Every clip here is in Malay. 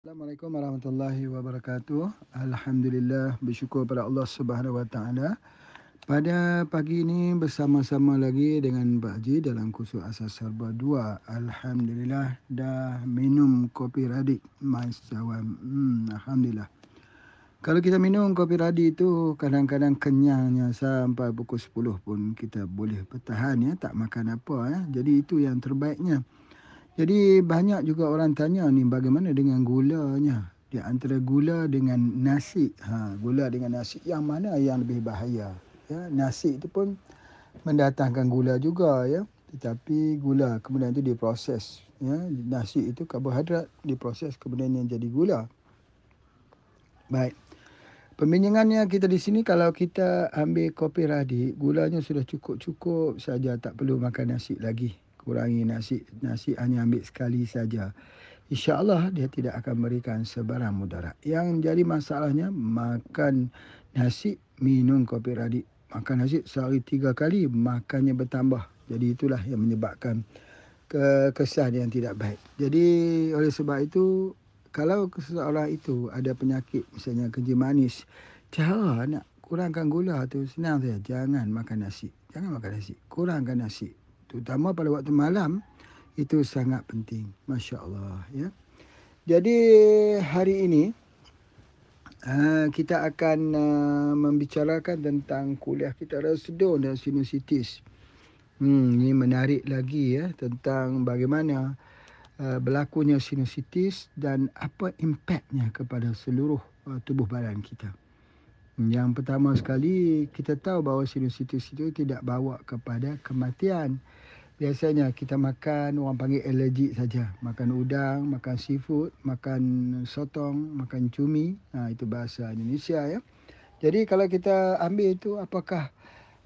Assalamualaikum warahmatullahi wabarakatuh. Alhamdulillah, bersyukur pada Allah Subhanahu wa taala. Pada pagi ini bersama-sama lagi dengan Pak Haji dalam kursus Asas Serba 2. Alhamdulillah dah minum kopi radik mais jawam. Alhamdulillah. Kalau kita minum kopi radik itu kadang-kadang kenyangnya sampai pukul 10 pun kita boleh bertahan, ya, tak makan apa, ya. Jadi itu yang terbaiknya. Jadi banyak juga orang tanya ni, bagaimana dengan gulanya? Di antara gula dengan nasi. Gula dengan nasi yang mana yang lebih bahaya? Ya, nasi itu pun mendatangkan gula juga, ya. Tetapi gula kemudian itu diproses, ya. Nasi itu karbohidrat diproses kemudian yang jadi gula. Baik. Pembimbingannya kita di sini, kalau kita ambil kopi radik, gulanya sudah cukup-cukup saja, tak perlu makan nasi lagi. Kurangi nasi hanya ambil sekali saja. InsyaAllah dia tidak akan memberikan sebarang mudarat. Yang jadi masalahnya makan nasi, minum kopi radik. Makan nasi sehari 3 kali, makannya bertambah. Jadi itulah yang menyebabkan kesan yang tidak baik. Jadi oleh sebab itu, kalau seseorang itu ada penyakit misalnya kencing manis, cara nak kurangkan gula tu senang saja. Jangan makan nasi. Kurangkan nasi. Terutama pada waktu malam, itu sangat penting. Masya Allah. Ya. Jadi hari ini kita akan membicarakan tentang kuliah kita Resdung dan Sinusitis. Ini menarik lagi, ya, tentang bagaimana berlakunya sinusitis dan apa impaknya kepada seluruh tubuh badan kita. Yang pertama sekali, kita tahu bahawa sinusitis itu tidak bawa kepada kematian. Biasanya kita makan, orang panggil alergi saja. Makan udang, makan seafood, makan sotong, makan cumi. Itu bahasa Indonesia, ya. Jadi kalau kita ambil itu, apakah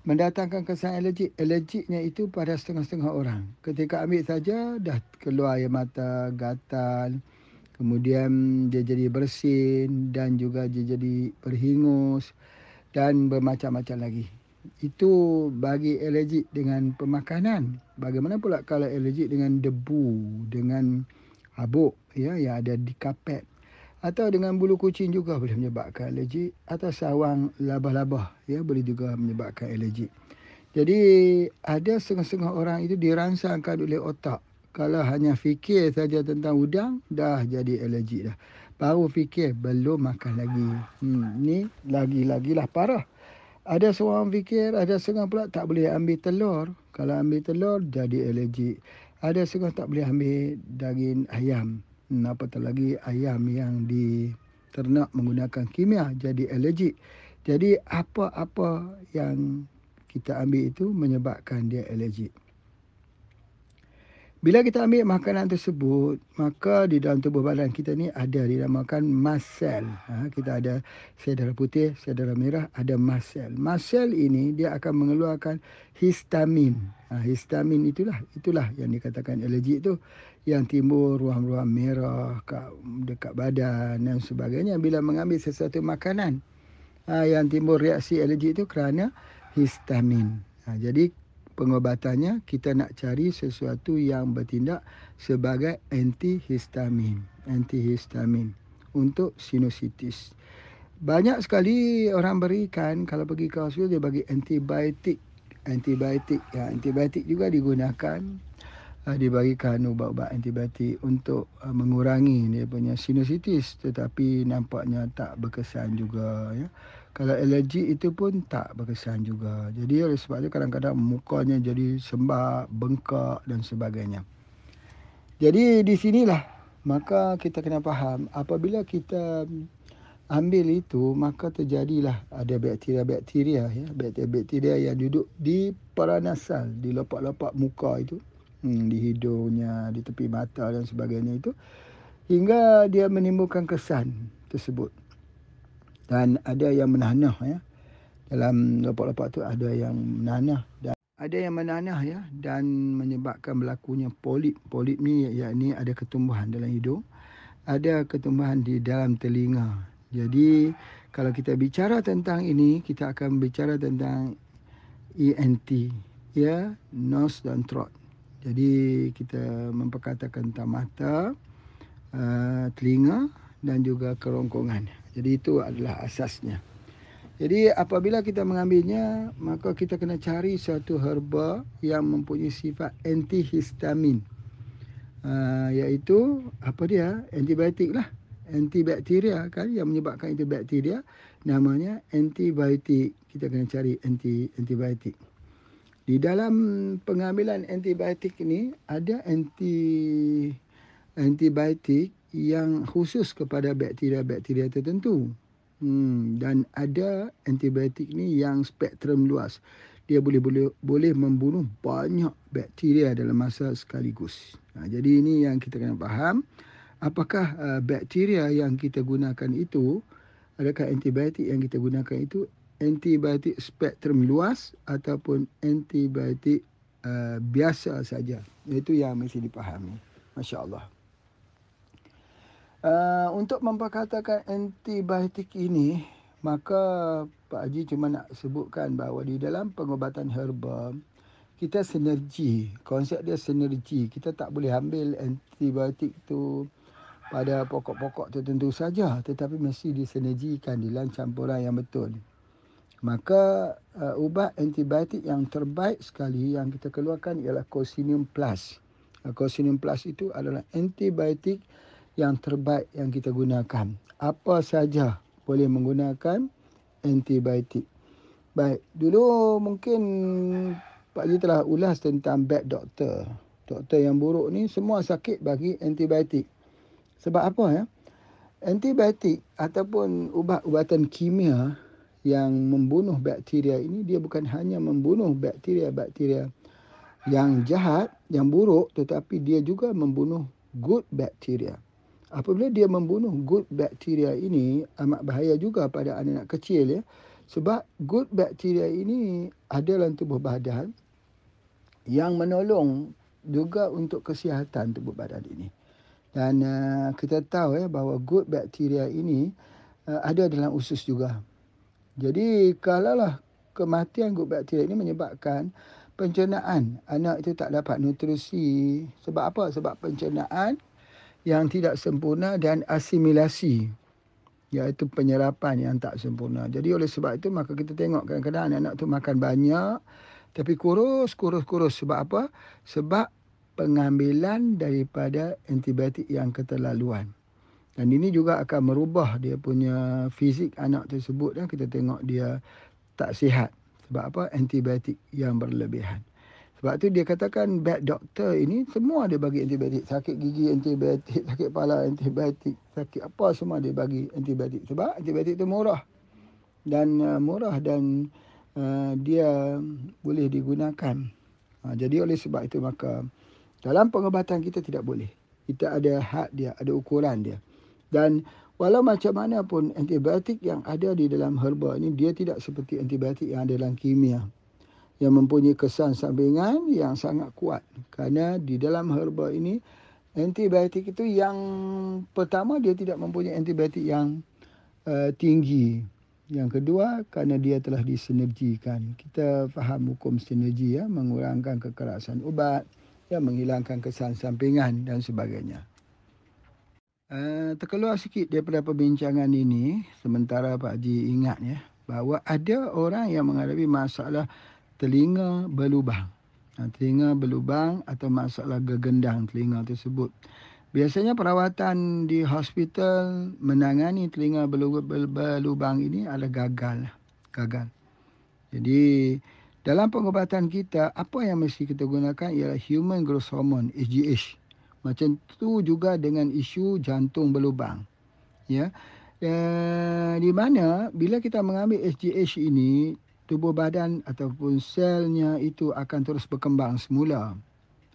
mendatangkan kesan alergi? Alerginya itu pada setengah-setengah orang. Ketika ambil saja, dah keluar air mata, gatal. Kemudian dia jadi bersin dan juga dia jadi berhingus dan bermacam-macam lagi. Itu bagi alergik dengan pemakanan. Bagaimana pula kalau alergik dengan debu, dengan habuk, ya, yang ada di kapet. Atau dengan bulu kucing juga boleh menyebabkan alergik. Atau sawang labah-labah, ya, boleh juga menyebabkan alergik. Jadi ada setengah-setengah orang itu dirangsangkan oleh otak. Kalau hanya fikir saja tentang udang, dah jadi alergi dah. Baru fikir, belum makan lagi. Ni lagi-lagilah parah. Ada seorang fikir, ada setengah pula tak boleh ambil telur. Kalau ambil telur, jadi alergi. Ada setengah tak boleh ambil daging ayam. Apatah lagi ayam yang diternak menggunakan kimia, jadi alergi. Jadi apa-apa yang kita ambil itu menyebabkan dia alergi. Bila kita ambil makanan tersebut, maka di dalam tubuh badan kita ni ada dinamakan masel. Kita ada sel darah putih, sel darah merah, ada masel. Masel ini dia akan mengeluarkan histamin. Histamin itulah yang dikatakan alergi itu. Yang timbul ruam-ruam merah dekat badan dan sebagainya. Bila mengambil sesuatu makanan, yang timbul reaksi alergi itu kerana histamin. Jadi pengobatannya, kita nak cari sesuatu yang bertindak sebagai antihistamin. Antihistamin untuk sinusitis. Banyak sekali orang berikan, kalau pergi ke hospital dia bagi antibiotik. Antibiotik juga digunakan. Dibagikan ubat-ubat antibiotik untuk mengurangi dia punya sinusitis. Tetapi nampaknya tak berkesan juga, ya. Kalau alergi itu pun tak berkesan juga. Jadi oleh sebab itu kadang-kadang mukanya jadi sembab, bengkak dan sebagainya. Jadi di sinilah maka kita kena faham, apabila kita ambil itu maka terjadilah ada bakteria-bakteria, ya, bakteria-bakteria yang duduk di paranasal, di lopak-lopak muka itu, di hidungnya, di tepi mata dan sebagainya itu, hingga dia menimbulkan kesan tersebut. Dan ada yang menanah, ya. Dalam lopak-lopak tu ada yang menanah. Dan ada yang menanah, ya. Dan menyebabkan berlakunya polip. Polip ni yakni ada ketumbuhan dalam hidung. Ada ketumbuhan di dalam telinga. Jadi kalau kita bicara tentang ini, kita akan bicara tentang ENT. Ya, nose dan throat. Jadi kita memperkatakan tentang mata, telinga, dan juga kerongkongan. Jadi itu adalah asasnya. Jadi apabila kita mengambilnya, maka kita kena cari suatu herba yang mempunyai sifat antihistamin. Iaitu apa dia? Antibiotik lah. Antibakteria kan, yang menyebabkan itu bakteria, namanya antibiotik. Kita kena cari antibiotik. Di dalam pengambilan antibiotik ini ada antibiotik yang khusus kepada bakteria-bakteria tertentu. Dan ada antibiotik ni yang spektrum luas. Dia boleh membunuh banyak bakteria dalam masa sekaligus. Jadi ini yang kita kena faham. Apakah bakteria yang kita gunakan itu, adakah antibiotik yang kita gunakan itu antibiotik spektrum luas ataupun antibiotik biasa saja? Itu yang mesti dipahami. Masya Allah. Untuk memperkatakan antibiotik ini, maka Pak Haji cuma nak sebutkan bahawa di dalam pengobatan herba, kita sinergi. Konsep dia sinergi. Kita tak boleh ambil antibiotik tu pada pokok-pokok tertentu saja, tetapi mesti disinergikan di dalam campuran yang betul. Maka ubat antibiotik yang terbaik sekali yang kita keluarkan ialah Cosinium Plus. Cosinium Plus itu adalah antibiotik yang terbaik yang kita gunakan. Apa saja boleh menggunakan antibiotik. Baik, dulu mungkin Pak Haji telah ulas tentang bad doktor. Doktor yang buruk ni semua sakit bagi antibiotik. Sebab apa ya? Antibiotik ataupun ubat-ubatan kimia yang membunuh bakteria ini, dia bukan hanya membunuh bakteria-bakteria yang jahat, yang buruk, tetapi dia juga membunuh good bakteria. Apabila dia membunuh good bakteria ini, amat bahaya juga pada anak-anak kecil ya. Sebab good bakteria ini ada dalam tubuh badan yang menolong juga untuk kesihatan tubuh badan ini. Dan kita tahu ya bahawa good bakteria ini ada dalam usus juga. Jadi kalaulah kematian good bakteria ini menyebabkan pencernaan anak itu tak dapat nutrisi. Sebab apa? Sebab pencernaan yang tidak sempurna dan asimilasi, iaitu penyerapan yang tak sempurna. Jadi oleh sebab itu maka kita tengok kadang-kadang anak-anak tu makan banyak tapi kurus. Sebab apa? Sebab pengambilan daripada antibiotik yang keterlaluan. Dan ini juga akan merubah dia punya fizik anak tersebut dan kita tengok dia tak sihat. Sebab apa? Antibiotik yang berlebihan. Sebab tu dia katakan bad doctor ini semua dia bagi antibiotik. Sakit gigi antibiotik, sakit kepala antibiotik, sakit apa semua dia bagi antibiotik. Sebab antibiotik tu murah. Dan dia boleh digunakan. Jadi oleh sebab itu maka dalam pengobatan kita tidak boleh. Kita ada had dia, ada ukuran dia. Dan walau macam mana pun antibiotik yang ada di dalam herba ini, dia tidak seperti antibiotik yang ada dalam kimia, yang mempunyai kesan sampingan yang sangat kuat. Kerana di dalam herba ini, antibiotik itu yang pertama, dia tidak mempunyai antibiotik yang tinggi. Yang kedua, kerana dia telah disinergikan. Kita faham hukum sinergi ya, mengurangkan kekerasan ubat, ya, menghilangkan kesan sampingan dan sebagainya. Terkeluar sikit daripada perbincangan ini, sementara Pak Haji ingat ya, bahawa ada orang yang menghadapi masalah telinga berlubang. Telinga berlubang atau masalah gegendang telinga tersebut. Biasanya perawatan di hospital menangani telinga berlubang ini adalah gagal. Jadi dalam pengobatan kita, apa yang mesti kita gunakan ialah human growth hormone, HGH. Macam tu juga dengan isu jantung berlubang. Ya. Di mana bila kita mengambil HGH ini, tubuh badan ataupun selnya itu akan terus berkembang semula.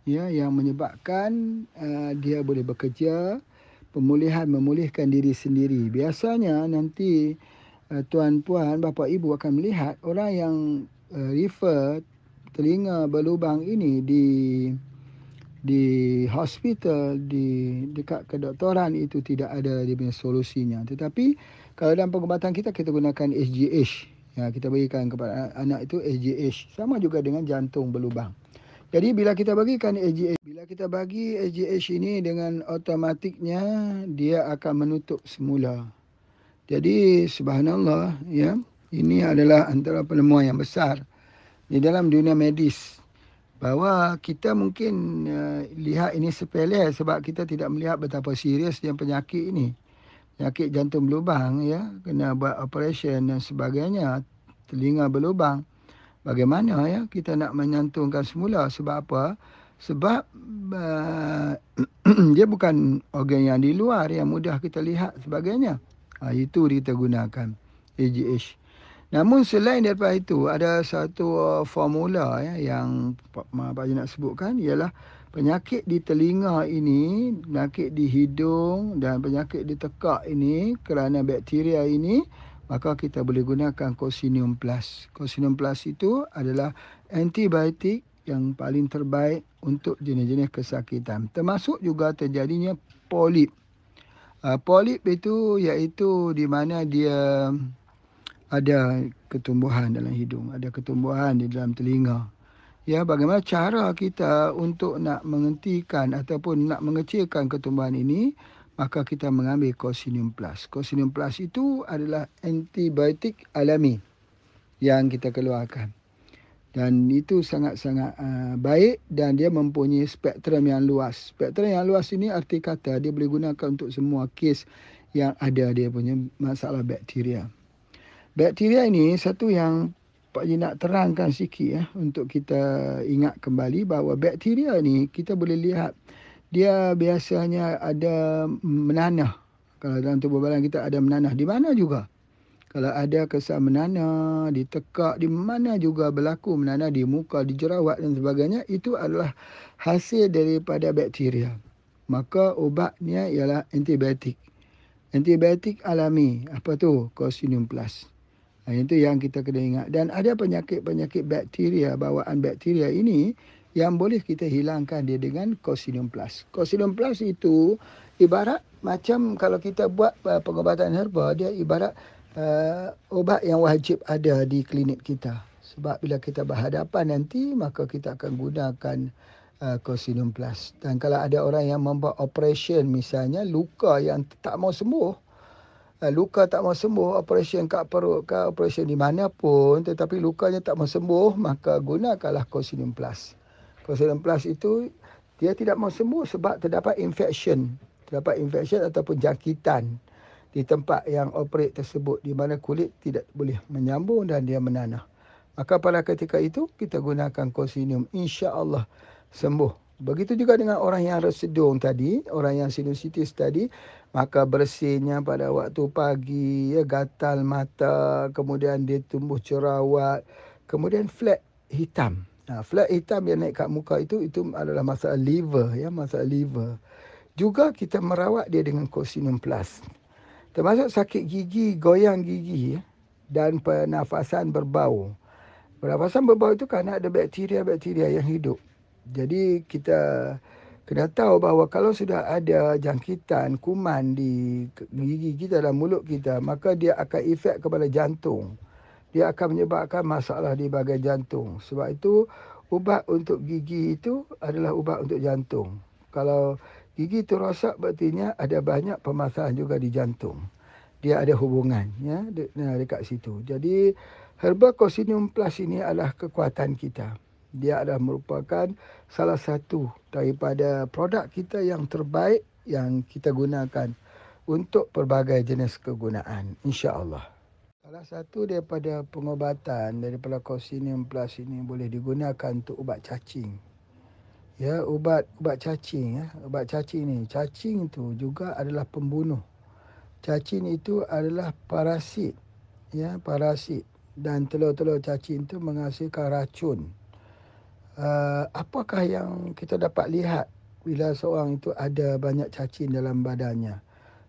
Ya, yang menyebabkan dia boleh bekerja, memulihkan diri sendiri. Biasanya nanti tuan-puan, bapa ibu akan melihat orang yang refer telinga berlubang ini di hospital, dekat kedoktoran itu tidak ada dia punya solusinya. Tetapi kalau dalam pengobatan kita gunakan HGH. Ya, kita berikan kepada anak itu HGH. Sama juga dengan jantung berlubang. Jadi bila kita bagi HGH ini dengan automatiknya dia akan menutup semula. Jadi subhanallah ya, ini adalah antara penemuan yang besar di dalam dunia medis. Bahawa kita mungkin lihat ini sepele sebab kita tidak melihat betapa serius yang penyakit ini. Penyakit jantung berlubang ya, kena buat operasi dan sebagainya, telinga berlubang. Bagaimana ya kita nak menyantungkan semula? Sebab apa? Sebab dia bukan organ yang di luar yang mudah kita lihat sebagainya. Itu kita gunakan EJH. Namun selain daripada itu ada satu formula ya, yang Pak Haji nak sebutkan ialah penyakit di telinga ini, penyakit di hidung dan penyakit di tekak ini kerana bakteria ini, maka kita boleh gunakan Cosinium Plus. Cosinium Plus itu adalah antibiotik yang paling terbaik untuk jenis-jenis kesakitan. Termasuk juga terjadinya polip. Polip itu iaitu di mana dia ada ketumbuhan dalam hidung, ada ketumbuhan di dalam telinga. Ya, bagaimana cara kita untuk nak menghentikan ataupun nak mengecilkan ketumbuhan ini? Maka kita mengambil Cosinium Plus. Cosinium Plus itu adalah antibiotik alami yang kita keluarkan. Dan itu sangat-sangat baik dan dia mempunyai spektrum yang luas. Spektrum yang luas ini arti kata dia boleh gunakan untuk semua kes yang ada dia punya masalah bakteria. Bakteria ini satu yang Pak Haji nak terangkan sikit ya, untuk kita ingat kembali bahawa bakteria ni kita boleh lihat dia biasanya ada menanah. Kalau dalam tubuh badan kita ada menanah, di mana juga. Kalau ada kesan menanah, ditekak, di mana juga berlaku menanah, di muka, di jerawat dan sebagainya. Itu adalah hasil daripada bakteria. Maka ubatnya ialah antibiotik. Antibiotik alami. Apa tu? Cosinium Plus. Itu yang kita kena ingat. Dan ada penyakit-penyakit bakteria, bawaan bakteria ini yang boleh kita hilangkan dia dengan Cosinium Plus. Cosinium Plus itu ibarat macam kalau kita buat pengobatan herba, dia ibarat obat yang wajib ada di klinik kita. Sebab bila kita berhadapan nanti, maka kita akan gunakan Cosinium Plus. Dan kalau ada orang yang membuat operasi misalnya, luka yang tak mau sembuh, operasi kat perut ke, operasi di mana pun, tetapi lukanya tak mau sembuh, maka gunakanlah Cosinium Plus. Cosinium Plus itu dia tidak mau sembuh sebab terdapat infection ataupun jangkitan di tempat yang operate tersebut, di mana kulit tidak boleh menyambung dan dia menanah. Maka pada ketika itu kita gunakan Cosinium, insya-Allah sembuh. Begitu juga dengan orang yang resdung tadi, orang yang sinusitis tadi, maka bersihnya pada waktu pagi, ya, gatal mata, kemudian dia tumbuh jerawat, kemudian flek hitam. Flek hitam yang naik kat muka itu adalah masalah liver, ya, masalah liver. Juga kita merawat dia dengan Cosinium Plus. Termasuk sakit gigi, goyang gigi, ya, dan pernafasan berbau. Pernafasan berbau itu kerana ada bakteria-bakteria yang hidup. Jadi kita kena tahu bahawa kalau sudah ada jangkitan, kuman di gigi kita dan mulut kita, maka dia akan efek kepada jantung. Dia akan menyebabkan masalah di bahagian jantung. Sebab itu, ubat untuk gigi itu adalah ubat untuk jantung. Kalau gigi itu rosak, berartinya ada banyak permasalahan juga di jantung. Dia ada hubungan ya, dekat situ. Jadi, herba Cosinium Plus ini adalah kekuatan kita. Dia adalah merupakan salah satu daripada produk kita yang terbaik yang kita gunakan untuk pelbagai jenis kegunaan, insya-Allah. Salah satu daripada pengobatan daripada Cosinium Plus ini boleh digunakan untuk ubat cacing. Ya, ubat cacing ya, ubat cacing ni. Cacing itu juga adalah pembunuh. Cacing itu adalah parasit. Ya, parasit, dan telur-telur cacing itu menghasilkan racun. Apakah yang kita dapat lihat bila seorang itu ada banyak cacing dalam badannya?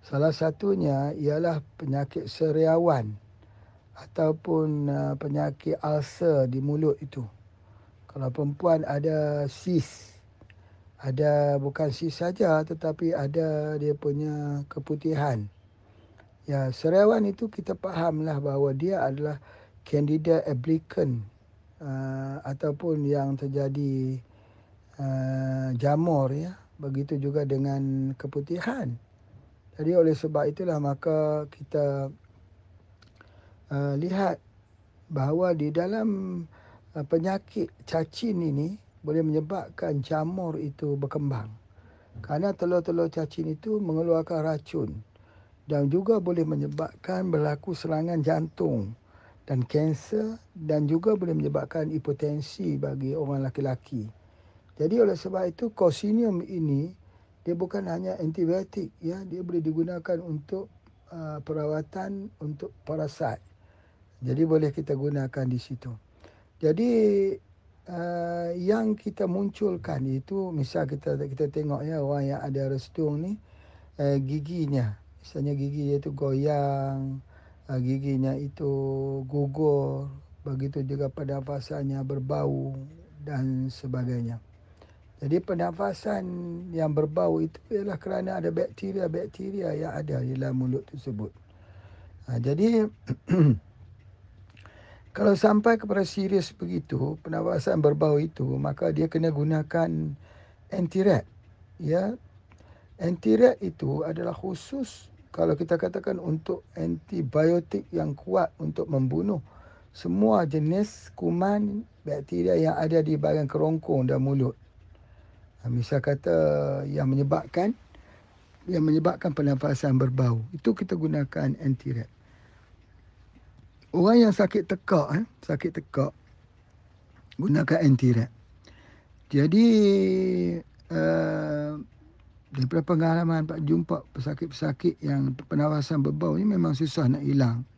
Salah satunya ialah penyakit sariawan ataupun penyakit ulcer di mulut itu. Kalau perempuan ada sis, ada bukan sis saja tetapi ada dia punya keputihan. Ya, sariawan itu kita fahamlah bahawa dia adalah candida albicans. Ataupun yang terjadi jamur ya. Begitu juga dengan keputihan. Jadi oleh sebab itulah maka kita lihat bahawa di dalam penyakit cacing ini boleh menyebabkan jamur itu berkembang. Kerana telur-telur cacing itu mengeluarkan racun dan juga boleh menyebabkan berlaku serangan jantung dan kanser, dan juga boleh menyebabkan hipertensi bagi orang lelaki. Jadi oleh sebab itu cosinium ini dia bukan hanya antibiotik ya, dia boleh digunakan untuk perawatan untuk parasit. Jadi boleh kita gunakan di situ. Jadi yang kita munculkan itu, misal kita tengok ya orang yang ada resdung ni, giginya, misalnya gigi dia itu goyang, giginya itu gugur, begitu juga pernafasannya berbau dan sebagainya. Jadi pernafasan yang berbau itu ialah kerana ada bakteria-bakteria yang ada di dalam mulut tersebut. Jadi kalau sampai kepada serius begitu, pernafasan berbau itu, maka dia kena gunakan antirat. Ya, antirat itu adalah khusus kalau kita katakan untuk antibiotik yang kuat untuk membunuh semua jenis kuman bakteria yang ada di bahagian kerongkong dan mulut. Misal kata yang menyebabkan pernafasan berbau, itu kita gunakan antirat. Orang yang sakit tekak, gunakan antirat. Jadi daripada pengalaman Pak jumpa pesakit-pesakit yang pernafasan berbau ni memang susah nak hilang.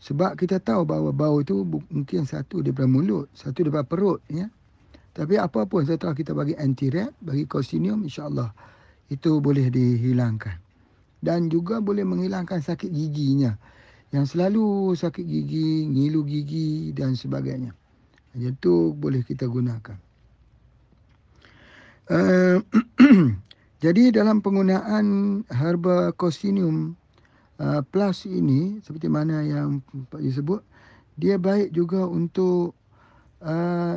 Sebab kita tahu bahawa bau itu mungkin satu daripada mulut, satu daripada perut ya. Tapi apa pun setelah kita bagi antirat, bagi cosinium, insya-Allah itu boleh dihilangkan. Dan juga boleh menghilangkan sakit giginya. Yang selalu sakit gigi, ngilu gigi dan sebagainya. Jadi itu boleh kita gunakan. Jadi dalam penggunaan herba cosinium plus ini, seperti mana yang Pak Haji sebut, dia baik juga untuk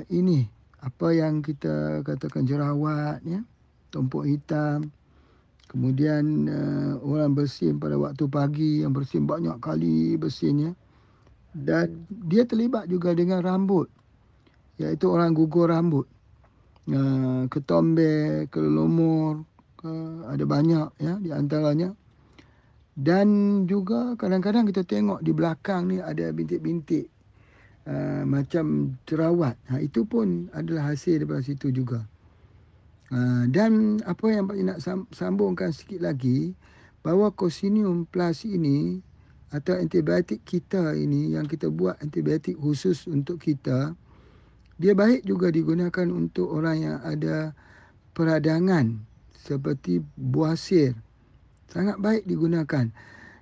ini, apa yang kita katakan jerawat ya, tumpuk hitam, kemudian orang bersin pada waktu pagi yang bersin banyak kali bersinnya, dan dia terlibat juga dengan rambut, iaitu orang gugur rambut, ketombe, kelelomor, ada banyak ya di antaranya. Dan juga kadang-kadang kita tengok di belakang ni ada bintik-bintik macam jerawat. Itu pun adalah hasil daripada situ juga. Dan apa yang Pak nak sambungkan sikit lagi, bahawa Cosinium Plus ini atau antibiotik kita ini, yang kita buat antibiotik khusus untuk kita, dia baik juga digunakan untuk orang yang ada peradangan seperti buasir. Sangat baik digunakan.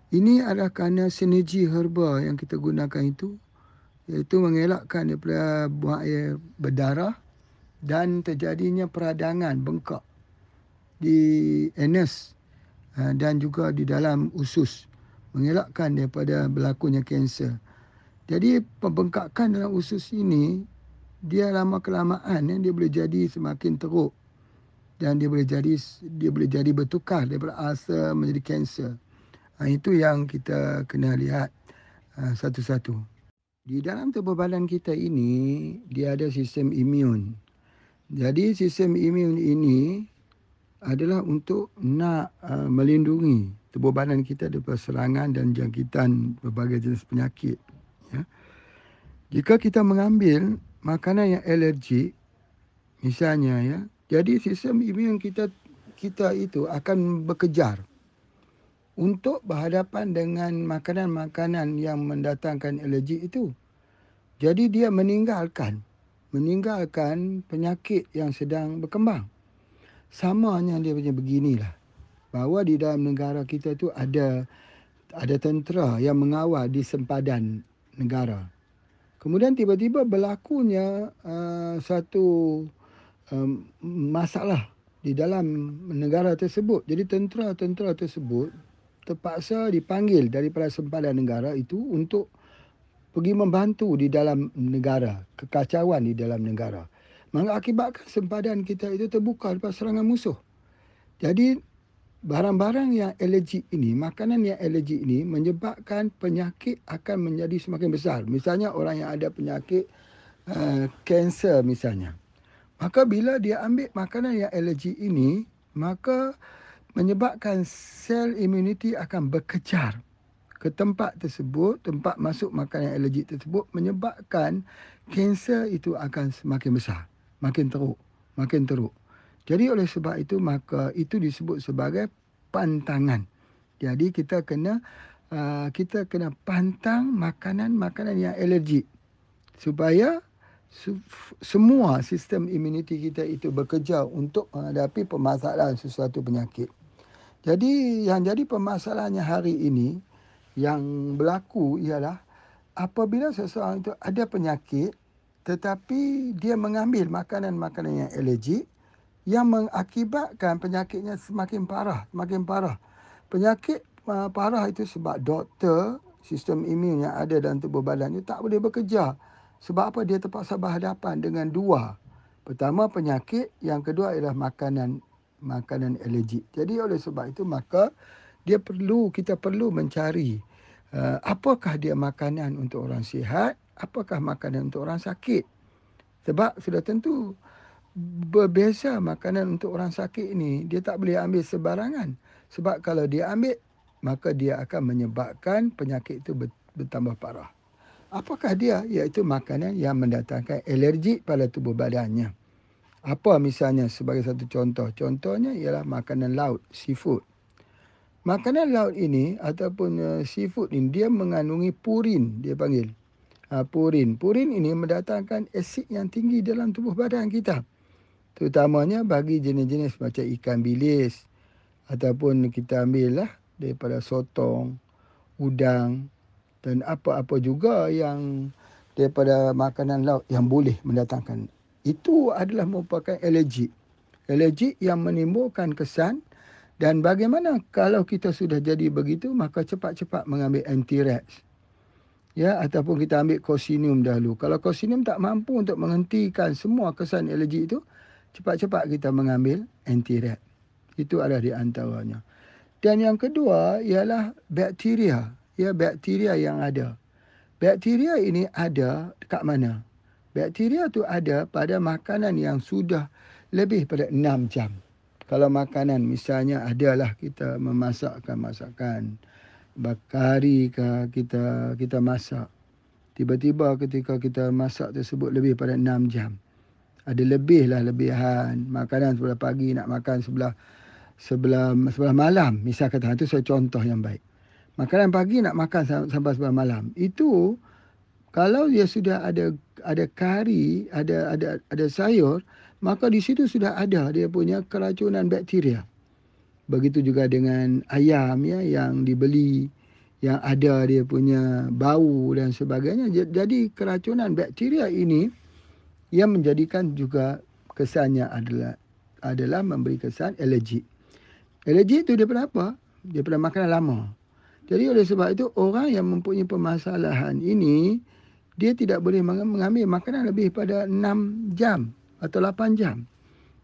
Ini adalah kerana sinergi herba yang kita gunakan itu, iaitu mengelakkan daripada buang air berdarah dan terjadinya peradangan bengkak di anus dan juga di dalam usus, mengelakkan daripada berlakunya kanser. Jadi pembengkakan dalam usus ini, dia lama-kelamaan dia boleh jadi semakin teruk, dan dia boleh jadi bertukar daripada ulcer menjadi kanser. Itu yang kita kena lihat satu-satu. Di dalam tubuh badan kita ini, dia ada sistem imun. Jadi sistem imun ini adalah untuk nak melindungi tubuh badan kita daripada serangan dan jangkitan berbagai jenis penyakit. Ya. Jika kita mengambil makanan yang alergik, misalnya ya, jadi sistem imun kita itu akan berkejar untuk berhadapan dengan makanan-makanan yang mendatangkan alergi itu. Jadi dia meninggalkan penyakit yang sedang berkembang. Samanya dia punya beginilah. Bahawa di dalam negara kita tu ada tentera yang mengawal di sempadan negara. Kemudian tiba-tiba berlakunya satu masalah di dalam negara tersebut. Jadi tentera-tentera tersebut terpaksa dipanggil daripada sempadan negara itu untuk pergi membantu di dalam negara, kekacauan di dalam negara. mengakibatkan sempadan kita itu terbuka daripada serangan musuh. Jadi barang-barang yang alergi ini, makanan yang alergi ini menyebabkan penyakit akan menjadi semakin besar. Misalnya orang yang ada penyakit kanser misalnya. Maka bila dia ambil makanan yang alergi ini, maka menyebabkan sel imuniti akan berkejar ke tempat tersebut, tempat masuk makanan alergi tersebut, menyebabkan kanser itu akan semakin besar, makin teruk, makin teruk. Jadi oleh sebab itu, maka itu disebut sebagai pantangan. Jadi kita kena pantang makanan-makanan yang alergi supaya semua sistem imuniti kita itu bekerja untuk menghadapi permasalahan sesuatu penyakit. Jadi yang jadi permasalahannya hari ini yang berlaku ialah apabila seseorang itu ada penyakit tetapi dia mengambil makanan-makanan yang alergi yang mengakibatkan penyakitnya semakin parah, semakin parah. Penyakit parah itu sebab doktor, sistem imun yang ada dalam tubuh badan itu tak boleh bekerja. Sebab apa? Dia terpaksa berhadapan dengan dua. Pertama penyakit, yang kedua ialah makanan alergi. Jadi oleh sebab itu maka kita perlu mencari apakah dia makanan untuk orang sihat, apakah makanan untuk orang sakit. Sebab sudah tentu berbeza makanan untuk orang sakit ini. Dia tak boleh ambil sembarangan. Sebab kalau dia ambil, maka dia akan menyebabkan penyakit itu bertambah parah. Apakah dia? Iaitu makanan yang mendatangkan alergi pada tubuh badannya. Apa misalnya sebagai satu contoh? Contohnya ialah makanan laut, seafood. Makanan laut ini ataupun seafood ini dia mengandungi purin, dia panggil. Purin. Purin ini mendatangkan asid yang tinggi dalam tubuh badan kita. Terutamanya bagi jenis-jenis macam ikan bilis ataupun kita ambil daripada sotong, udang dan apa-apa juga yang daripada makanan laut yang boleh mendatangkan. Itu adalah merupakan alergi. Alergi yang menimbulkan kesan. Dan bagaimana kalau kita sudah jadi begitu, maka cepat-cepat mengambil anti-rex. Ya, ataupun kita ambil cosinium dahulu. Kalau cosinium tak mampu untuk menghentikan semua kesan alergi itu, cepat-cepat kita mengambil anti-rex. Itu adalah di antaranya. Dan yang kedua ialah bakteria. Ya, bakteria yang ada. Bakteria ini ada dekat mana? Bakteria tu ada pada makanan yang sudah lebih pada 6 jam. Kalau makanan misalnya adalah kita memasakkan masakan bakari ke kita masak. Tiba-tiba ketika kita masak tersebut lebih pada 6 jam. Ada lebihan. Makanan sebelah pagi nak makan sebelah malam. Misal kata, itu saya contoh yang baik. Makanan pagi nak makan sampai sebelah malam. Itu kalau dia sudah ada kari, ada sayur, maka di situ sudah ada dia punya keracunan bakteria. Begitu juga dengan ayam ya, yang dibeli, yang ada dia punya bau dan sebagainya. Jadi keracunan bakteria ini yang menjadikan juga kesannya adalah memberi kesan alergi. Alergi itu daripada apa? Daripada makanan lama. Jadi oleh sebab itu orang yang mempunyai permasalahan ini, dia tidak boleh mengambil makanan lebih pada 6 jam. Atau 8 jam.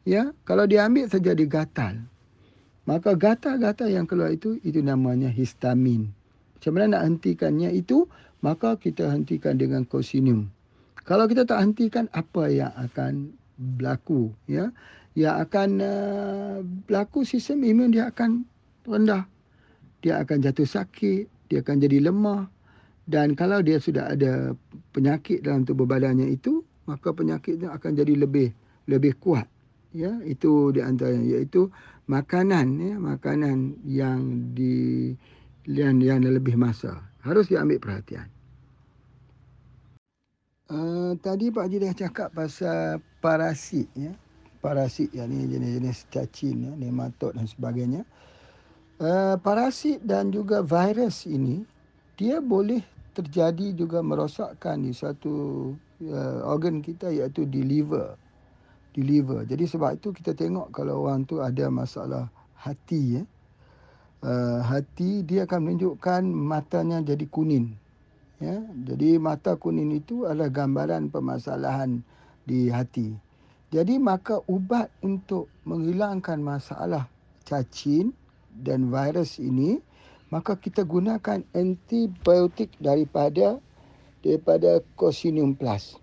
Ya, kalau dia ambil saja dia gatal. Maka gatal-gatal yang keluar itu namanya histamin. Macam mana nak hentikannya itu? Maka kita hentikan dengan cosinium. Kalau kita tak hentikan, apa yang akan berlaku? Ya, yang akan berlaku, sistem imun dia akan rendah. Dia akan jatuh sakit. Dia akan jadi lemah. Dan kalau dia sudah ada penyakit dalam tubuh badannya itu, maka penyakitnya akan jadi lebih kuat. Ya, itu di antaranya, iaitu makanan yang yang lebih masa harus diambil perhatian. Tadi Pak Haji dah cakap pasal parasit ya. Parasit yang ni jenis-jenis cacing ya, nematod dan sebagainya. Parasit dan juga virus ini dia boleh terjadi juga merosakkan di satu organ kita, iaitu di liver. Di liver. Jadi sebab itu kita tengok kalau orang tu ada masalah hati. Hati dia akan menunjukkan matanya jadi kuning. Ya? Jadi mata kuning itu adalah gambaran permasalahan di hati. Jadi maka ubat untuk menghilangkan masalah cacing dan virus ini, maka kita gunakan antibiotik daripada Cosinium Plus.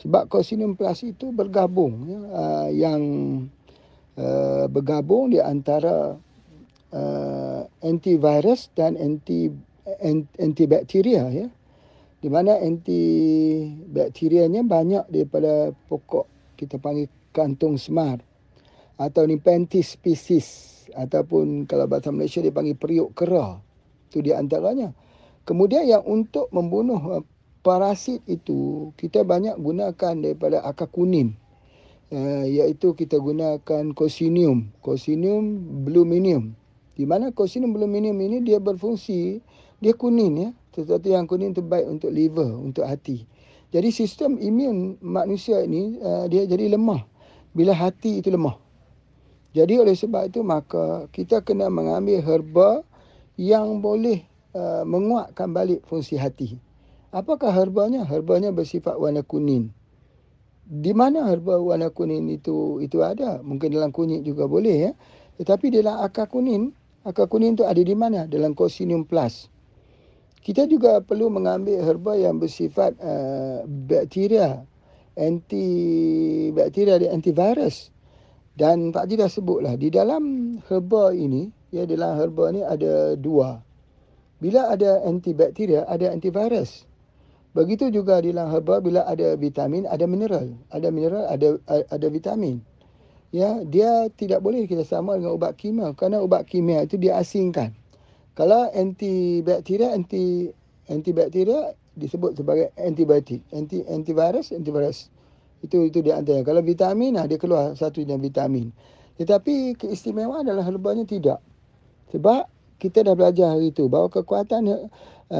Sebab Cosinium Plus itu bergabung ya, bergabung di antara antivirus dan antibakteria ya. Di mana antibakterianya banyak daripada pokok kita panggil kantung semar atau Nepenthes species ataupun kalau bahasa Malaysia dia panggil periuk kera. Itu di antaranya. Kemudian yang untuk membunuh parasit itu kita banyak gunakan daripada akar kuning. Iaitu kita gunakan Cosinium bluminium. Di mana Cosinium bluminium ini dia berfungsi, dia kuning ya. Sesuatu yang kuning itu baik untuk liver, untuk hati. Jadi sistem imun manusia ini dia jadi lemah bila hati itu lemah. Jadi oleh sebab itu maka kita kena mengambil herba yang boleh menguatkan balik fungsi hati. Apakah herbanya? Herbanya bersifat warna kuning. Di mana herba warna kuning itu ada? Mungkin dalam kunyit juga boleh ya. Tetapi dalam akar kuning itu ada di mana? Dalam Cosinium Plus. Kita juga perlu mengambil herba yang bersifat bakteria, antibakteria dan antivirus. Dan Pak Haji dah sebutlah, di dalam herba ini, ya dalam herba ni ada dua. Bila ada antibakteria, ada antivirus. Begitu juga di dalam herba bila ada vitamin, ada mineral. Ada mineral, ada vitamin. Ya, dia tidak boleh kita sama dengan ubat kimia kerana ubat kimia itu dia asingkan. Kalau antibakteria disebut sebagai antibiotik, antivirus itu dia antara. Kalau vitamin dia keluar satu jenis vitamin. Tetapi keistimewaan adalah herbanya tidak. Sebab kita dah belajar hari itu bahawa kekuatan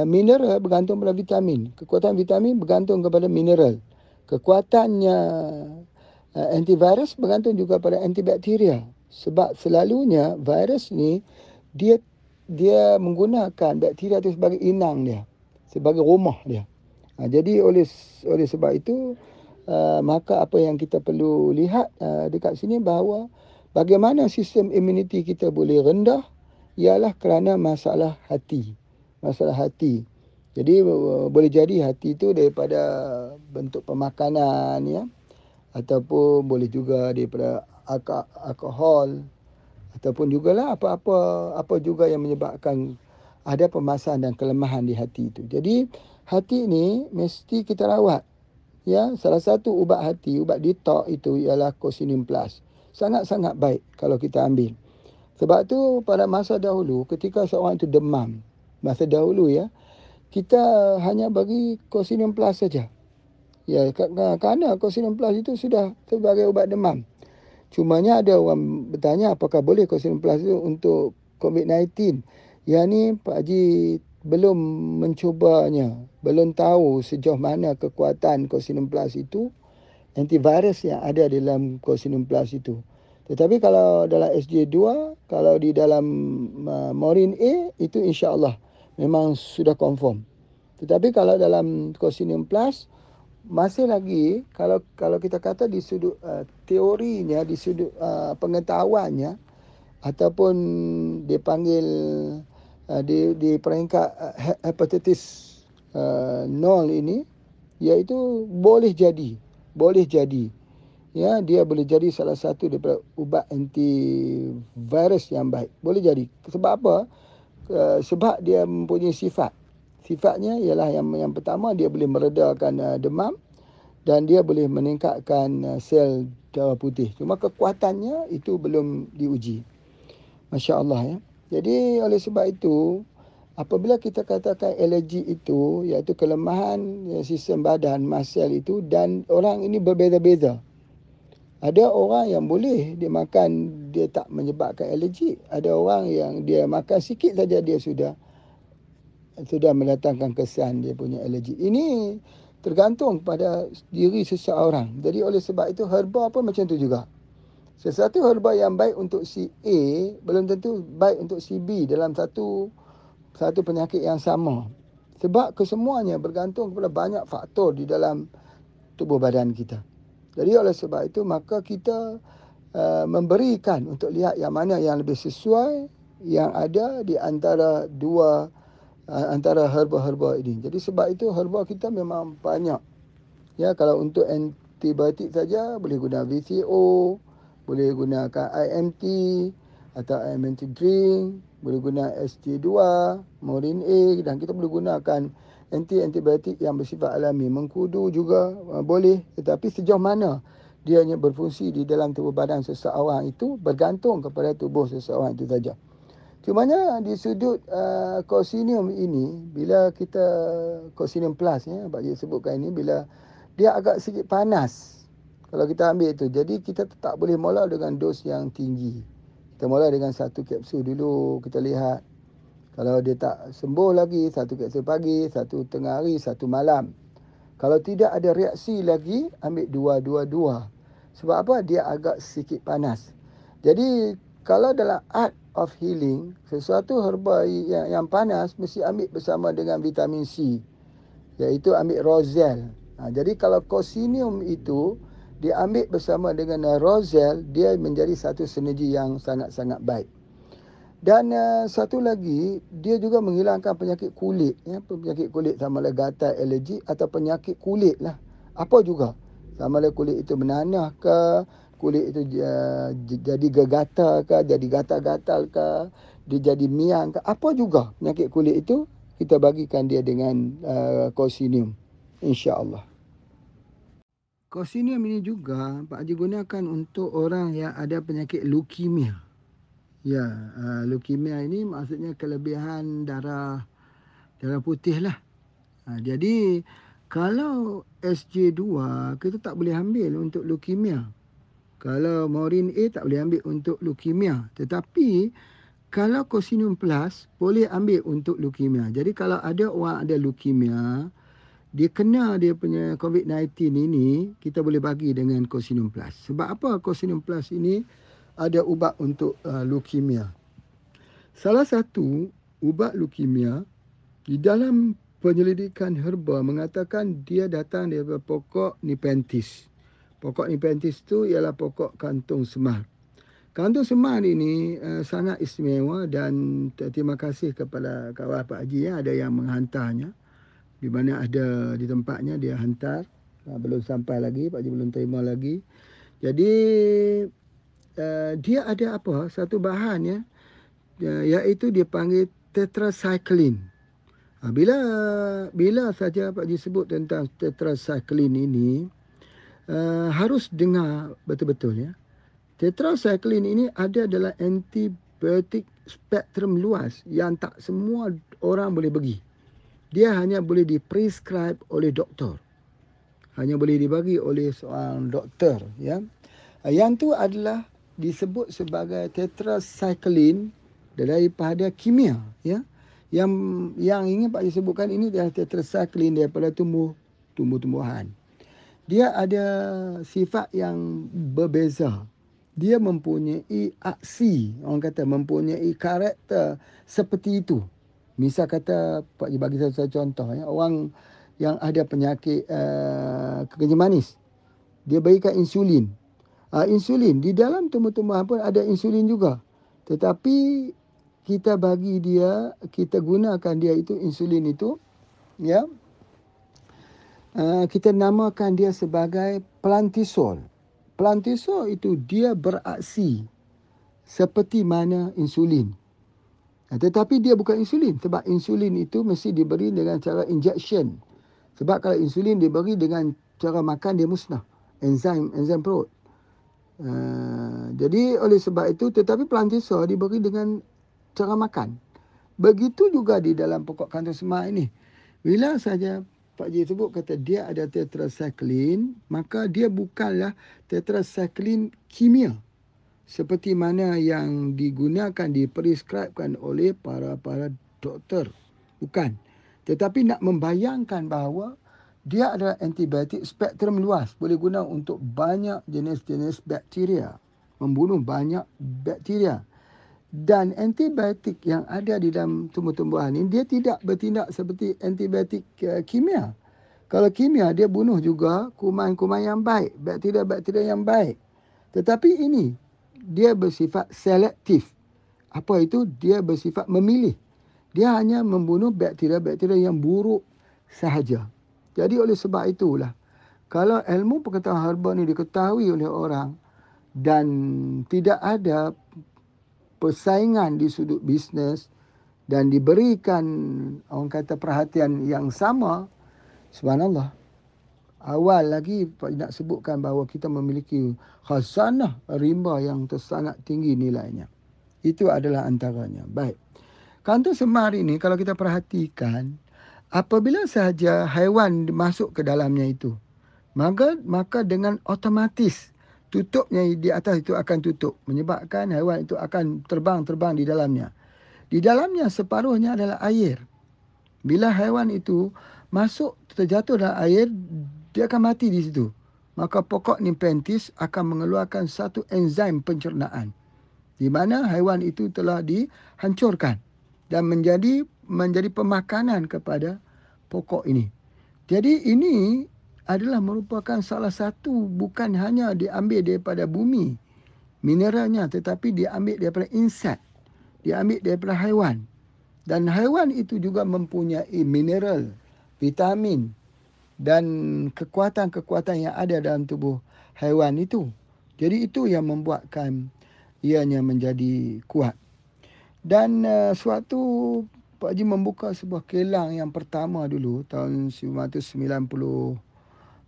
mineral bergantung pada vitamin, kekuatan vitamin bergantung kepada mineral. Kekuatannya antivirus bergantung juga pada antibakteria. Sebab selalunya virus ni dia menggunakan bakteria itu sebagai inang dia, sebagai rumah dia. Jadi oleh sebab itu maka apa yang kita perlu lihat dekat sini bahawa bagaimana sistem imuniti kita boleh rendah ialah kerana masalah hati. Jadi boleh jadi hati itu daripada bentuk pemakanan ya, ataupun boleh juga daripada alkohol. Ataupun jugalah apa juga yang menyebabkan ada pemasaran dan kelemahan di hati itu. Jadi hati ini mesti kita rawat. Ya, salah satu ubat hati, ubat detox itu ialah Cosinium Plus. Sangat-sangat baik kalau kita ambil. Sebab tu pada masa dahulu ketika seorang itu demam, masa dahulu ya, kita hanya bagi Cosinium Plus saja. Ya, kerana Cosinium Plus itu sudah sebagai ubat demam. Cumanya ada orang bertanya apakah boleh Cosinium Plus itu untuk COVID-19. Yang ni Pak Haji belum mencubanya. Belum tahu sejauh mana kekuatan Cosinium Plus itu. Antivirus yang ada dalam Cosinium Plus itu. Tetapi kalau dalam SJ2, kalau di dalam Morin A, itu insyaAllah memang sudah confirm. Tetapi kalau dalam Cosinium Plus, masih lagi kalau kita kata di sudut teorinya, di sudut pengetahuannya ataupun dipanggil di peringkat hepatitis 0 ini, iaitu boleh jadi ya, dia boleh jadi salah satu daripada ubat antivirus yang baik. Boleh jadi sebab apa? Sebab dia mempunyai Sifatnya ialah yang pertama, dia boleh meredakan demam dan dia boleh meningkatkan sel darah putih. Cuma kekuatannya itu belum diuji. Masya Allah ya. Jadi oleh sebab itu, apabila kita katakan alergi itu, iaitu kelemahan sistem badan, sel itu, dan orang ini berbeza-beza. Ada orang yang boleh dia makan, dia tak menyebabkan alergi. Ada orang yang dia makan sikit saja dia sudah mendatangkan kesan dia punya alergi. Ini tergantung pada diri seseorang. Jadi oleh sebab itu herba pun macam tu juga. Sesuatu herba yang baik untuk si A belum tentu baik untuk si B dalam satu penyakit yang sama. Sebab kesemuanya bergantung kepada banyak faktor di dalam tubuh badan kita. Jadi oleh sebab itu maka kita memberikan untuk lihat yang mana yang lebih sesuai yang ada di antara dua antara herba-herba ini. Jadi sebab itu herba kita memang banyak. Ya, kalau untuk antibiotik saja boleh guna VCO, boleh gunakan IMT atau IMT drink, boleh guna ST2, Morin A, dan kita boleh gunakan antibiotik yang bersifat alami. Mengkudu juga boleh, tetapi sejauh mana dia hanya berfungsi di dalam tubuh badan seseorang itu bergantung kepada tubuh seseorang itu saja. Cumanya di sudut Cosinium ini, bila kita Cosinium Plus ya, Pak Haji sebutkan ini, bila dia agak sedikit panas kalau kita ambil itu. Jadi kita tak boleh mula dengan dos yang tinggi. Kita mula dengan satu kapsul dulu, kita lihat. Kalau dia tak sembuh lagi, satu kapsul pagi, satu tengah hari, satu malam. Kalau tidak ada reaksi lagi, ambil dua. Sebab apa? Dia agak sedikit panas. Jadi, kalau dalam art of healing, sesuatu herba yang panas, mesti ambil bersama dengan vitamin C. Iaitu ambil Rozel. Jadi, kalau Cosinium itu, dia ambil bersama dengan Rozel, dia menjadi satu sinergi yang sangat-sangat baik. Dan satu lagi, dia juga menghilangkan penyakit kulit. Ya, penyakit kulit sama ada gatal, alergi atau penyakit kulit lah. Apa juga. Sama ada kulit itu menanah ke, kulit itu jadi gegatal ke, jadi gatal-gatal ke, dia jadi miang ke. Apa juga penyakit kulit itu, kita bagikan dia dengan Cosinium. InsyaAllah. Cosinium ini juga Pak Haji gunakan untuk orang yang ada penyakit leukemia. Ya, leukemia ini maksudnya kelebihan darah putih lah. Jadi, kalau SJ2, kita tak boleh ambil untuk leukemia. Kalau Morin A tak boleh ambil untuk leukemia. Tetapi, kalau Cosinium Plus, boleh ambil untuk leukemia. Jadi, kalau ada orang ada leukemia, dia kena dia punya COVID-19 ini, kita boleh bagi dengan Cosinium Plus. Sebab apa Cosinium Plus ini? Ada ubat untuk leukemia. Salah satu ubat leukemia di dalam penyelidikan herba mengatakan dia datang daripada pokok Nepenthes. Pokok Nepenthes itu ialah pokok kantung semar. Kantung semar ini sangat istimewa dan terima kasih kepada kawan Pak Haji ya, ada yang menghantarnya. Di mana ada di tempatnya dia hantar. Belum sampai lagi, Pak Haji belum terima lagi. Jadi dia ada apa? Satu bahan ya, iaitu dia panggil tetracycline. Bila saja Pak Haji sebut tentang tetracycline ini, harus dengar betul-betul ya. Tetracycline ini ada dalam antibiotik spektrum luas yang tak semua orang boleh bagi. Dia hanya boleh diprescribe oleh doktor. Hanya boleh dibagi oleh seorang doktor ya. Yang tu adalah disebut sebagai tetracycline daripada kimia ya. Yang ingin Pak Haji sebutkan ini adalah tetracycline daripada tumbuh-tumbuhan. Dia ada sifat yang berbeza. Dia mempunyai aksi, orang kata mempunyai karakter seperti itu. Misal kata Pak Haji bagi satu contoh ya, orang yang ada penyakit kekencing manis. Dia berikan insulin. Insulin di dalam tumbuh-tumbuhan pun ada insulin juga, tetapi kita bagi dia, kita gunakan dia itu insulin itu ya, kita namakan dia sebagai plantisol. Plantisol itu dia beraksi seperti mana insulin, tetapi dia bukan insulin, sebab insulin itu mesti diberi dengan cara injection. Sebab kalau insulin diberi dengan cara makan, dia musnah enzim perut. Jadi oleh sebab itu, tetapi plantisol diberi dengan cara makan. Begitu juga di dalam pokok kantung semar ini. Bila saja Pak Haji sebut kata dia ada tetracycline, maka dia bukanlah tetracycline kimia seperti mana yang digunakan, diprescribekan oleh para doktor. Bukan. Tetapi nak membayangkan bahawa dia adalah antibiotik spektrum luas. Boleh guna untuk banyak jenis-jenis bakteria. Membunuh banyak bakteria. Dan antibiotik yang ada di dalam tumbuh-tumbuhan ini, dia tidak bertindak seperti antibiotik kimia. Kalau kimia, dia bunuh juga kuman-kuman yang baik, bakteria-bakteria yang baik. Tetapi ini, dia bersifat selektif. Apa itu? Dia bersifat memilih. Dia hanya membunuh bakteria-bakteria yang buruk sahaja. Jadi oleh sebab itulah, kalau ilmu pengetahuan herba ni diketahui oleh orang dan tidak ada persaingan di sudut bisnes dan diberikan orang kata perhatian yang sama, subhanallah. Awal lagi nak sebutkan bahawa kita memiliki khazanah rimba yang sangat tinggi nilainya. Itu adalah antaranya. Baik. Kantung semar ini kalau kita perhatikan, apabila sahaja haiwan masuk ke dalamnya itu, maka dengan otomatis tutupnya di atas itu akan tutup, menyebabkan haiwan itu akan terbang-terbang di dalamnya. Di dalamnya separuhnya adalah air. Bila haiwan itu masuk terjatuh dalam air, dia akan mati di situ. Maka pokok Nepenthes akan mengeluarkan satu enzim pencernaan, di mana haiwan itu telah dihancurkan dan menjadi pemakanan kepada pokok ini. Jadi ini adalah merupakan salah satu, bukan hanya diambil daripada bumi mineralnya, tetapi diambil daripada inset, diambil daripada haiwan. Dan haiwan itu juga mempunyai mineral, vitamin dan kekuatan-kekuatan yang ada dalam tubuh haiwan itu. Jadi itu yang membuatkan ianya menjadi kuat. Dan suatu Pak Haji membuka sebuah kilang yang pertama dulu tahun 1996,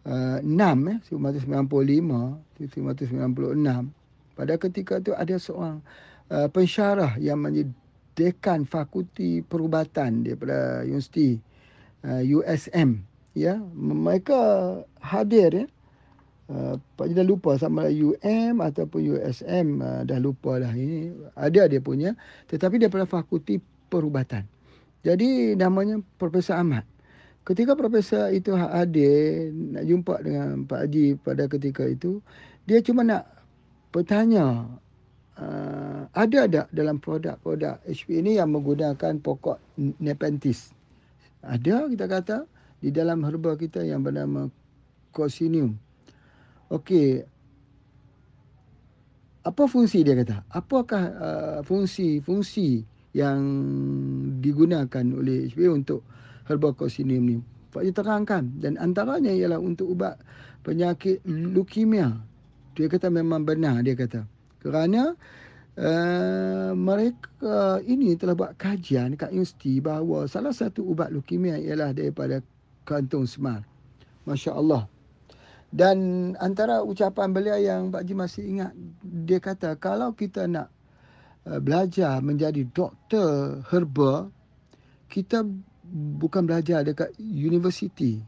1995, 1996. Pada ketika itu ada seorang pensyarah yang menjadi dekan fakulti perubatan daripada Universiti USM. Ya, mereka hadir, ya. Pak Haji dah lupa sama ada UM ataupun USM, dah lupa lah ini. Ada dia punya, tetapi daripada fakulti perubatan. Jadi namanya Profesor Ahmad. Ketika Profesor itu hadir nak jumpa dengan Pak Haji pada ketika itu, dia cuma nak bertanya, ada tak dalam produk-produk HP ini yang menggunakan pokok Nepenthes? Ada, kita kata, di dalam herba kita yang bernama Cosinium. Okey. Apa fungsi, dia kata? Apakah fungsi-fungsi yang digunakan oleh HPA untuk herba Cosinium ni? Pak Haji terangkan. Dan antaranya ialah untuk ubat penyakit leukemia. Dia kata memang benar, dia kata. Kerana mereka ini telah buat kajian dekat universiti bahawa salah satu ubat leukemia ialah daripada kantung semar. Masya Allah. Dan antara ucapan beliau yang Pak Haji masih ingat, dia kata kalau kita nak belajar menjadi doktor herba, kita bukan belajar dekat universiti.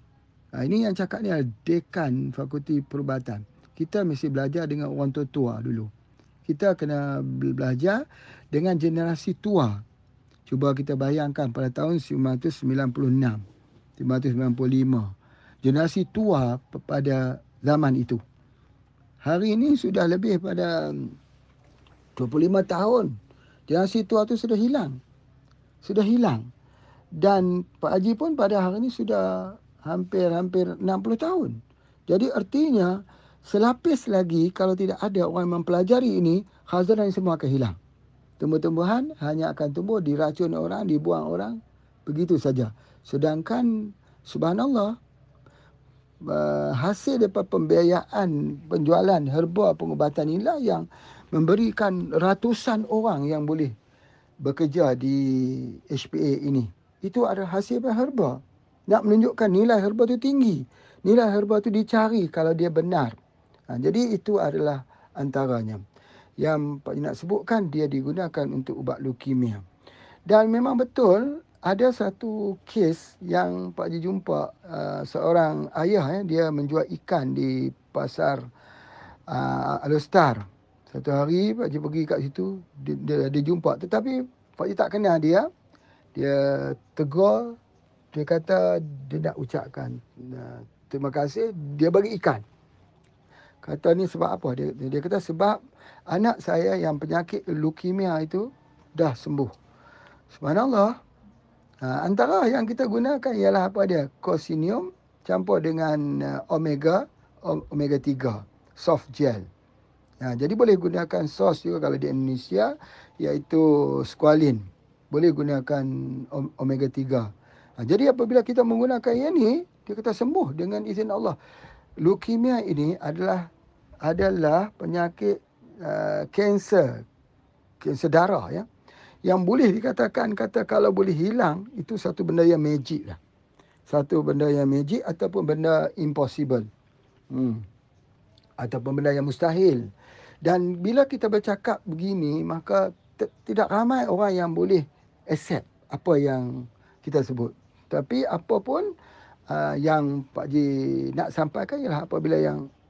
Ini yang cakap ni adalah dekan fakulti perubatan. Kita mesti belajar dengan orang tua-tua dulu. Kita kena belajar dengan generasi tua. Cuba kita bayangkan pada tahun 1996, 1995. Generasi tua pada zaman itu. Hari ini sudah lebih pada 25 tahun. Generasi tua tu sudah hilang. Sudah hilang. Dan Pak Haji pun pada hari ini sudah hampir 60 tahun. Jadi artinya selapis lagi, kalau tidak ada orang yang mempelajari ini, khazanah ini semua akan hilang. Tumbuh-tumbuhan hanya akan tumbuh, diracun orang, dibuang orang, begitu saja. Sedangkan, subhanallah, hasil daripada pembiayaan penjualan herba pengubatan inilah yang memberikan ratusan orang yang boleh bekerja di HPA ini. Itu adalah hasil herba. Nak menunjukkan nilai herba itu tinggi. Nilai herba itu dicari kalau dia benar. Jadi itu adalah antaranya. Yang Pak Haji nak sebutkan, dia digunakan untuk ubat leukemia. Dan memang betul ada satu kes yang Pak Haji jumpa, seorang ayah, dia menjual ikan di pasar Alor Setar. Satu hari Pak Haji pergi kat situ, dia jumpa. Tetapi Pak Haji tak kenal dia. Dia tegur, dia kata dia nak ucapkan terima kasih, dia bagi ikan. Kata ni sebab apa? Dia kata sebab anak saya yang penyakit leukemia itu dah sembuh. Subhanallah. Antara yang kita gunakan ialah apa dia? Cosinium campur dengan omega 3 soft gel. Jadi boleh gunakan sos juga kalau di Indonesia, iaitu squalene. Boleh gunakan omega 3. Jadi apabila kita menggunakan yang ni, dia kata sembuh dengan izin Allah. Leukemia ini adalah penyakit kanser darah, ya. Yang boleh dikatakan kalau boleh hilang, itu satu benda yang magic lah. Satu benda yang magic ataupun benda impossible. Ataupun benda yang mustahil. Dan bila kita bercakap begini, maka tidak ramai orang yang boleh accept apa yang kita sebut. Tapi apa pun yang Pak Haji nak sampaikan ialah apabila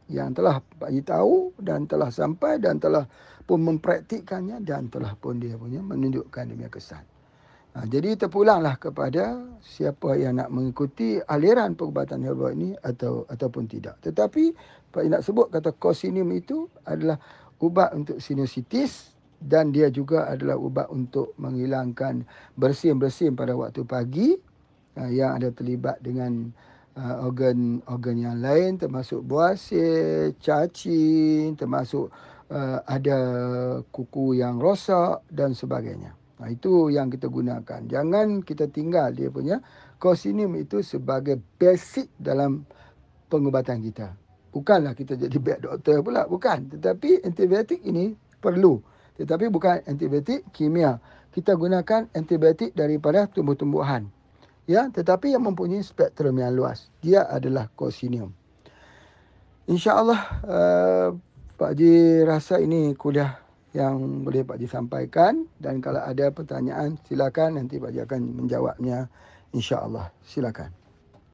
yang telah Pak Haji tahu dan telah sampai dan telah pun mempraktikkannya dan telah pun dia punya menunjukkan dia punya kesan. Jadi terpulanglah kepada siapa yang nak mengikuti aliran perubatan herba ini ataupun tidak. Tetapi Pak Haji nak sebut kata Cosinium itu adalah ubat untuk sinusitis dan dia juga adalah ubat untuk menghilangkan bersin-bersin pada waktu pagi yang ada terlibat dengan organ yang lain termasuk buasir, cacing, termasuk ada kuku yang rosak dan sebagainya. Itu yang kita gunakan. Jangan kita tinggal dia punya Cosinium itu sebagai basic dalam pengubatan kita. Bukanlah kita jadi bad doktor pula, bukan. Tetapi antibiotik ini perlu. Tetapi bukan antibiotik kimia. Kita gunakan antibiotik daripada tumbuh-tumbuhan. Ya, tetapi yang mempunyai spektrum yang luas. Dia adalah Cosinium. InsyaAllah Pak Haji rasa ini kuliah yang boleh Pak Haji sampaikan. Dan kalau ada pertanyaan, silakan nanti Pak Haji akan menjawabnya. InsyaAllah. Silakan.